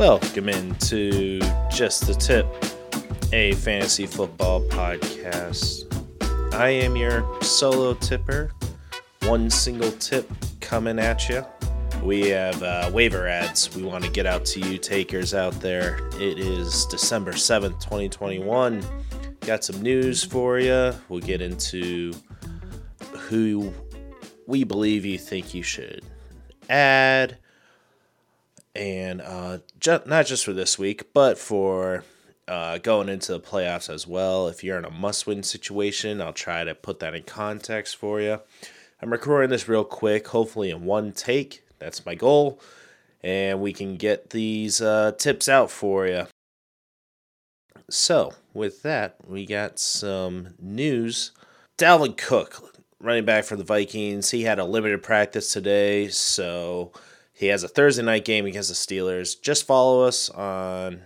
Welcome into Just the Tip, a fantasy football podcast. I am your solo tipper, one single tip coming at you. We have waiver ads we want to get out to you takers out there. It is December 7th, 2021. Got some news for you. We'll get into who we believe you think you should add. And not just for this week, but for going into the playoffs as well. If you're in a must-win situation, I'll try to put that in context for you. I'm recording this real quick, hopefully in one take. That's my goal. And we can get these tips out for you. So, with that, we got some news. Dalvin Cook, running back for the Vikings. He had a limited practice today, so he has a Thursday night game against the Steelers. Just follow us on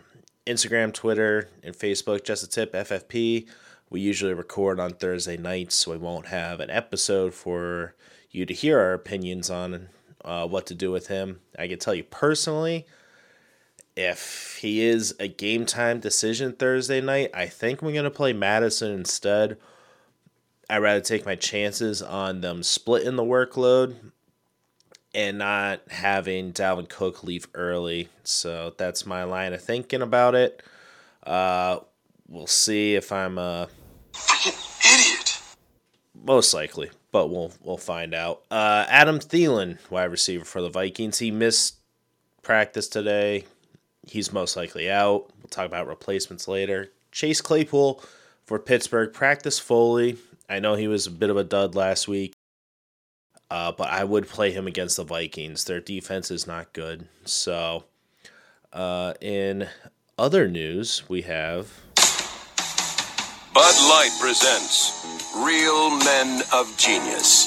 Instagram, Twitter, and Facebook, Just a Tip, FFP. We usually record on Thursday nights, so we won't have an episode for you to hear our opinions on what to do with him. I can tell you personally, if he is a game-time decision Thursday night, I think we're going to play Madison instead. I'd rather take my chances on them splitting the workload and not having Dalvin Cook leave early. So that's my line of thinking about it. We'll see if I'm a freaking idiot. Most likely, but we'll find out. Adam Thielen, wide receiver for the Vikings. He missed practice today. He's most likely out. We'll talk about replacements later. Chase Claypool for Pittsburgh. Practice fully. I know he was a bit of a dud last week. But I would play him against the Vikings. Their defense is not good. So, in other news, we have Bud Light presents Real Men of Genius.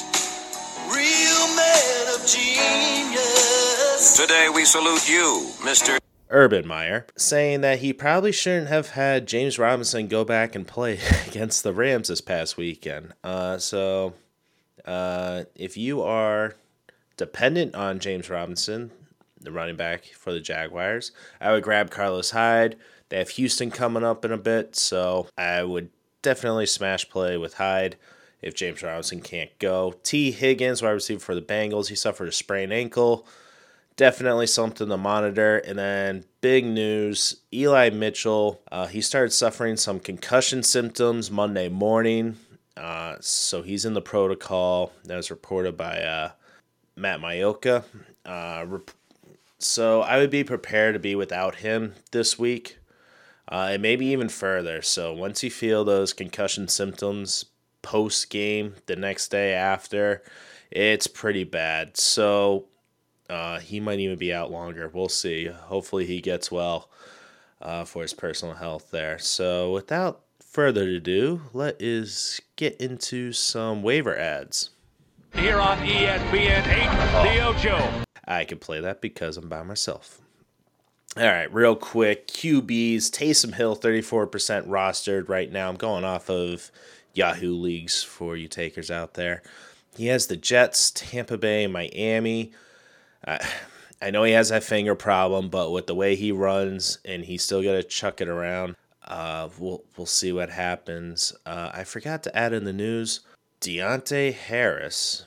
Real Men of Genius. Today we salute you, Mr. Urban Meyer, saying that he probably shouldn't have had James Robinson go back and play against the Rams this past weekend. If you are dependent on James Robinson, the running back for the Jaguars, I would grab Carlos Hyde. They have Houston coming up in a bit, so I would definitely smash play with Hyde if James Robinson can't go. T. Higgins, wide receiver for the Bengals, he suffered a sprained ankle. Definitely something to monitor. And then big news, Eli Mitchell, he started suffering some concussion symptoms Monday morning. So he's in the protocol. That was reported by Matt Maioka. So I would be prepared to be without him this week, and maybe even further. So once you feel those concussion symptoms post-game, the next day after, it's pretty bad. So he might even be out longer. We'll see. Hopefully he gets well for his personal health there. So without further ado, let us get into some waiver ads. Here on ESPN 8, The Ocho. I can play that because I'm by myself. All right, real quick, QBs, Taysom Hill, 34% rostered right now. I'm going off of Yahoo Leagues for you takers out there. He has the Jets, Tampa Bay, Miami. I know he has that finger problem, but with the way he runs and he's still going to chuck it around, we'll see what happens. I forgot to add in the news, Deonte Harris,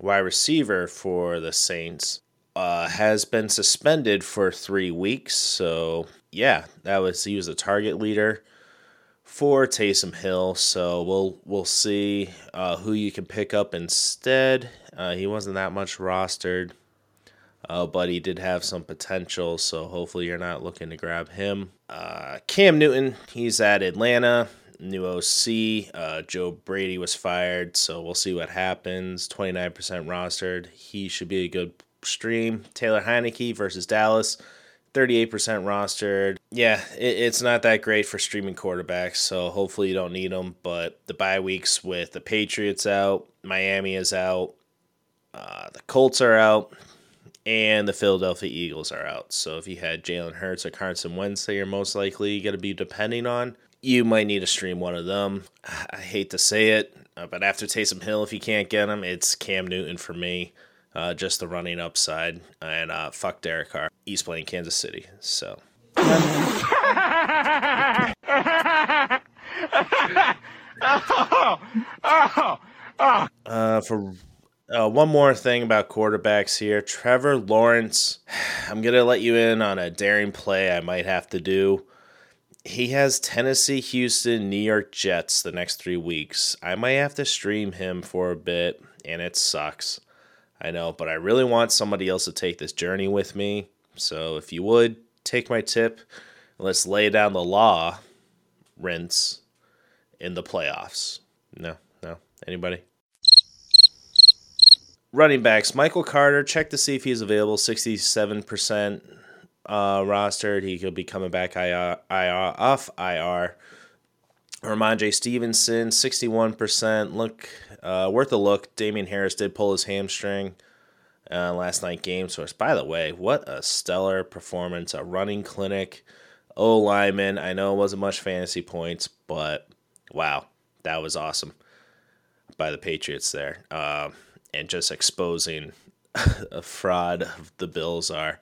wide receiver for the Saints, has been suspended for 3 weeks. So yeah, he was the target leader for Taysom Hill. So we'll see who you can pick up instead. He wasn't that much rostered, but he did have some potential, so hopefully you're not looking to grab him. Cam Newton, he's at Atlanta, new OC. Joe Brady was fired, so we'll see what happens. 29% rostered. He should be a good stream. Taylor Heineke versus Dallas, 38% rostered. Yeah, it's not that great for streaming quarterbacks, so hopefully you don't need them. But the bye weeks with the Patriots out, Miami is out, the Colts are out, and the Philadelphia Eagles are out. So if you had Jalen Hurts or Carson Wentz, you're most likely going to be depending on, you might need to stream one of them. I hate to say it, but after Taysom Hill, if you can't get him, it's Cam Newton for me. just the running upside. And fuck Derek Carr. He's playing Kansas City, so. For one more thing about quarterbacks here, Trevor Lawrence, I'm going to let you in on a daring play I might have to do. He has Tennessee, Houston, New York Jets the next 3 weeks. I might have to stream him for a bit, and it sucks. I know, but I really want somebody else to take this journey with me. So if you would, take my tip. Let's lay down the law, rinse, in the playoffs. No. Anybody? Running backs. Michael Carter, check to see if he's available. 67%. Rostered. He could be coming back off IR. Ramon J. Stevenson, 61%. Look, worth a look. Damian Harris did pull his hamstring last night game source. By the way, what a stellar performance. A running clinic. Oh, lineman. I know it wasn't much fantasy points, but wow, that was awesome by the Patriots there. And just exposing a fraud of the Bills are.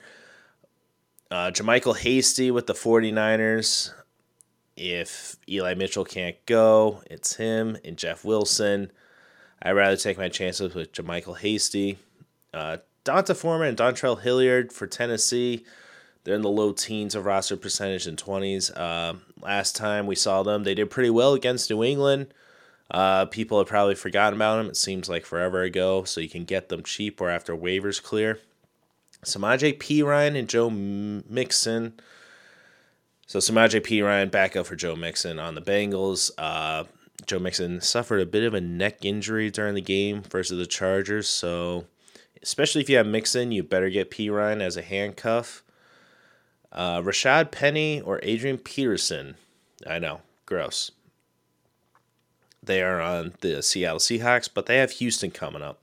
Jermichael Hasty with the 49ers. If Eli Mitchell can't go, it's him and Jeff Wilson. I'd rather take my chances with Jermichael Hasty. Donta Foreman and Dontrell Hilliard for Tennessee. They're in the low teens of roster percentage and 20s. Last time we saw them, they did pretty well against New England. People have probably forgotten about them. It seems like forever ago, so you can get them cheap or after waivers clear. Samaje Perine and Joe Mixon. So Samaje Perine back up for Joe Mixon on the Bengals. Joe Mixon suffered a bit of a neck injury during the game versus the Chargers. So especially if you have Mixon, you better get Perine as a handcuff. Rashad Penny or Adrian Peterson. I know, gross. They are on the Seattle Seahawks, but they have Houston coming up.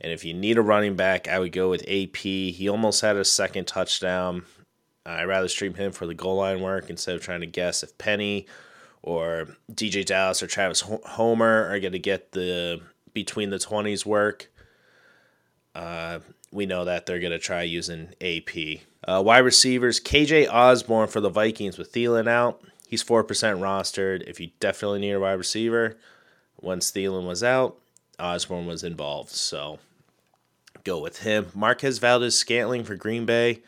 And if you need a running back, I would go with AP. He almost had a second touchdown. I'd rather stream him for the goal line work instead of trying to guess if Penny or DJ Dallas or Travis Homer are going to get the between the 20s work. We know that they're going to try using AP. Wide receivers, KJ Osborne for the Vikings with Thielen out. He's 4% rostered. If you definitely need a wide receiver, once Thielen was out, Osborne was involved, so go with him. Marquez Valdes-Scantling for Green Bay.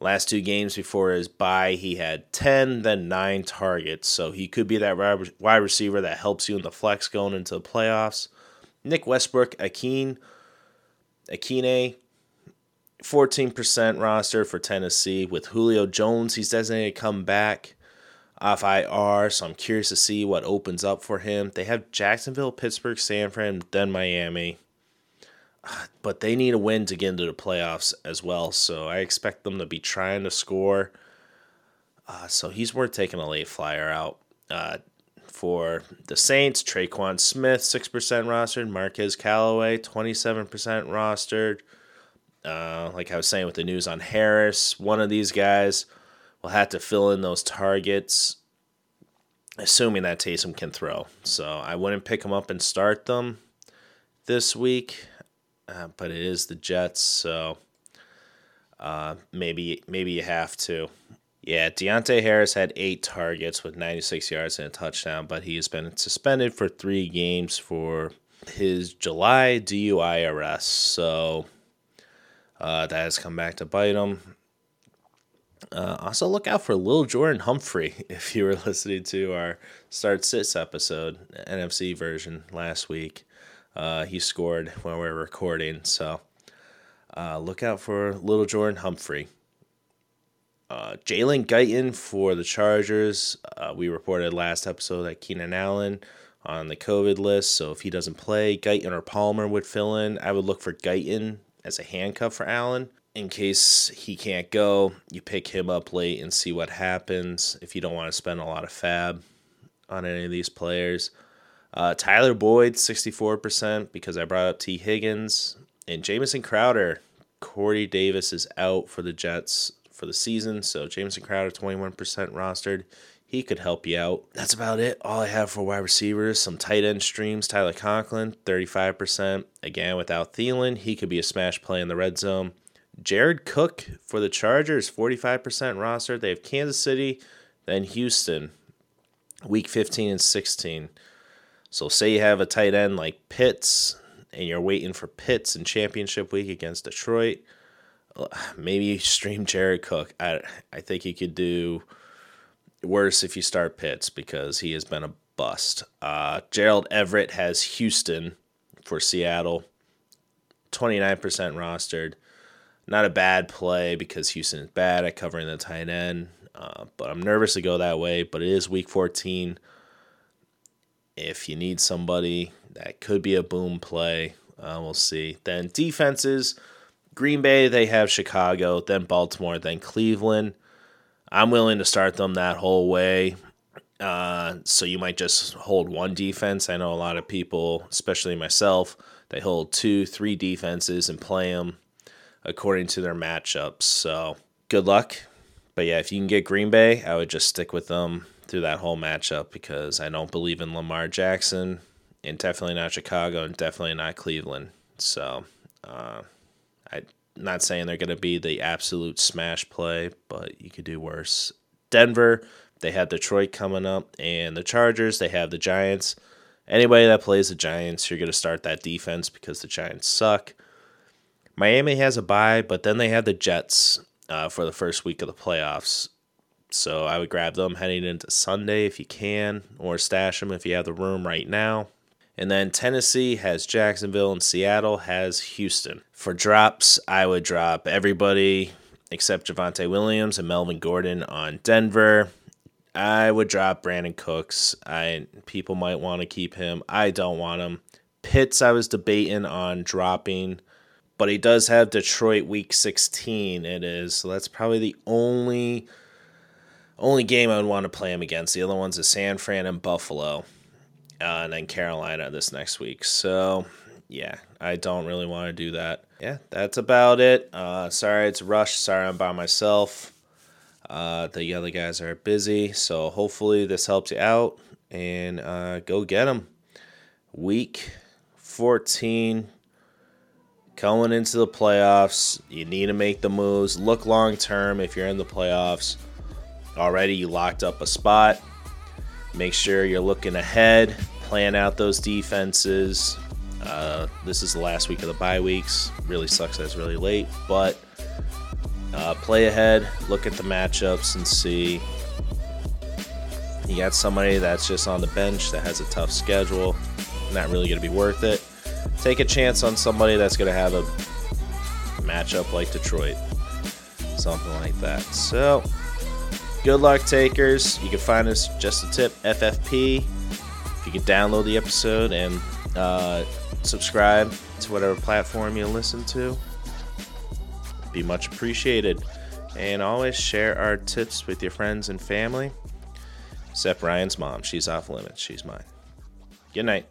Last two games before his bye, he had 10, then 9 targets, so he could be that wide receiver that helps you in the flex going into the playoffs. Nick Westbrook, Akine, 14% roster for Tennessee. With Julio Jones, he's designated to come back off IR, so I'm curious to see what opens up for him. They have Jacksonville, Pittsburgh, San Fran, then Miami. But they need a win to get into the playoffs as well, so I expect them to be trying to score. So he's worth taking a late flyer out. For the Saints, Traquan Smith, 6% rostered. Marquez Callaway, 27% rostered. Like I was saying with the news on Harris, one of these guys will have to fill in those targets, assuming that Taysom can throw. So I wouldn't pick him up and start them this week, but it is the Jets, so maybe you have to. Yeah, Deonte Harris had 8 targets with 96 yards and a touchdown, but he has been suspended for 3 games for his July DUI arrest. So that has come back to bite him. Also, look out for Lil' Jordan Humphrey if you were listening to our Start Sits episode, NFC version last week. He scored when we were recording, so look out for Lil' Jordan Humphrey. Jalen Guyton for the Chargers. We reported last episode that Keenan Allen on the COVID list, so if he doesn't play, Guyton or Palmer would fill in. I would look for Guyton as a handcuff for Allen. In case he can't go, you pick him up late and see what happens if you don't want to spend a lot of fab on any of these players. Tyler Boyd, 64%, because I brought up T. Higgins. And Jamison Crowder, Cordy Davis is out for the Jets for the season, so Jamison Crowder, 21% rostered. He could help you out. That's about it. All I have for wide receivers, some tight end streams. Tyler Conklin, 35%. Again, without Thielen, he could be a smash play in the red zone. Jared Cook for the Chargers, 45% roster. They have Kansas City, then Houston, week 15 and 16. So say you have a tight end like Pitts, and you're waiting for Pitts in championship week against Detroit. Maybe you stream Jared Cook. I think he could do worse if you start Pitts because he has been a bust. Gerald Everett has Houston for Seattle, 29% rostered. Not a bad play because Houston is bad at covering the tight end, but I'm nervous to go that way. But it is week 14. If you need somebody, that could be a boom play. We'll see. Then defenses, Green Bay, they have Chicago, then Baltimore, then Cleveland. I'm willing to start them that whole way. So you might just hold one defense. I know a lot of people, especially myself, they hold 2-3 defenses and play them according to their matchups. So good luck. But yeah, if you can get Green Bay, I would just stick with them through that whole matchup because I don't believe in Lamar Jackson, and definitely not Chicago, and definitely not Cleveland. So I'm not saying they're going to be the absolute smash play, but you could do worse. Denver, they have Detroit coming up, and the Chargers, they have the Giants. Anybody that plays the Giants, you're going to start that defense because the Giants suck. Miami has a bye, but then they have the Jets for the first week of the playoffs. So I would grab them heading into Sunday if you can, or stash them if you have the room right now. And then Tennessee has Jacksonville, and Seattle has Houston. For drops, I would drop everybody except Javonte Williams and Melvin Gordon on Denver. I would drop Brandon Cooks. People might want to keep him. I don't want him. Pitts I was debating on dropping, but he does have Detroit week 16 it is, so that's probably the only game I would want to play him against. The other ones are San Fran and Buffalo. And then Carolina this next week. So, yeah, I don't really want to do that. Yeah, that's about it. Sorry it's rushed. Sorry I'm by myself. The other guys are busy. So, hopefully this helps you out. And go get them. Week 14. Going into the playoffs. You need to make the moves. Look long term if you're in the playoffs. Already you locked up a spot. Make sure you're looking ahead, plan out those defenses. This is the last week of the bye weeks. Really sucks that it's really late, but play ahead, look at the matchups and see. You got somebody that's just on the bench that has a tough schedule, not really going to be worth it. Take a chance on somebody that's going to have a matchup like Detroit, something like that. So good luck, takers. You can find us Just the Tip FFP. If you can download the episode and subscribe to whatever platform you listen to, it'd be much appreciated. And always share our tips with your friends and family. Except Ryan's mom. She's off limits. She's mine. Good night.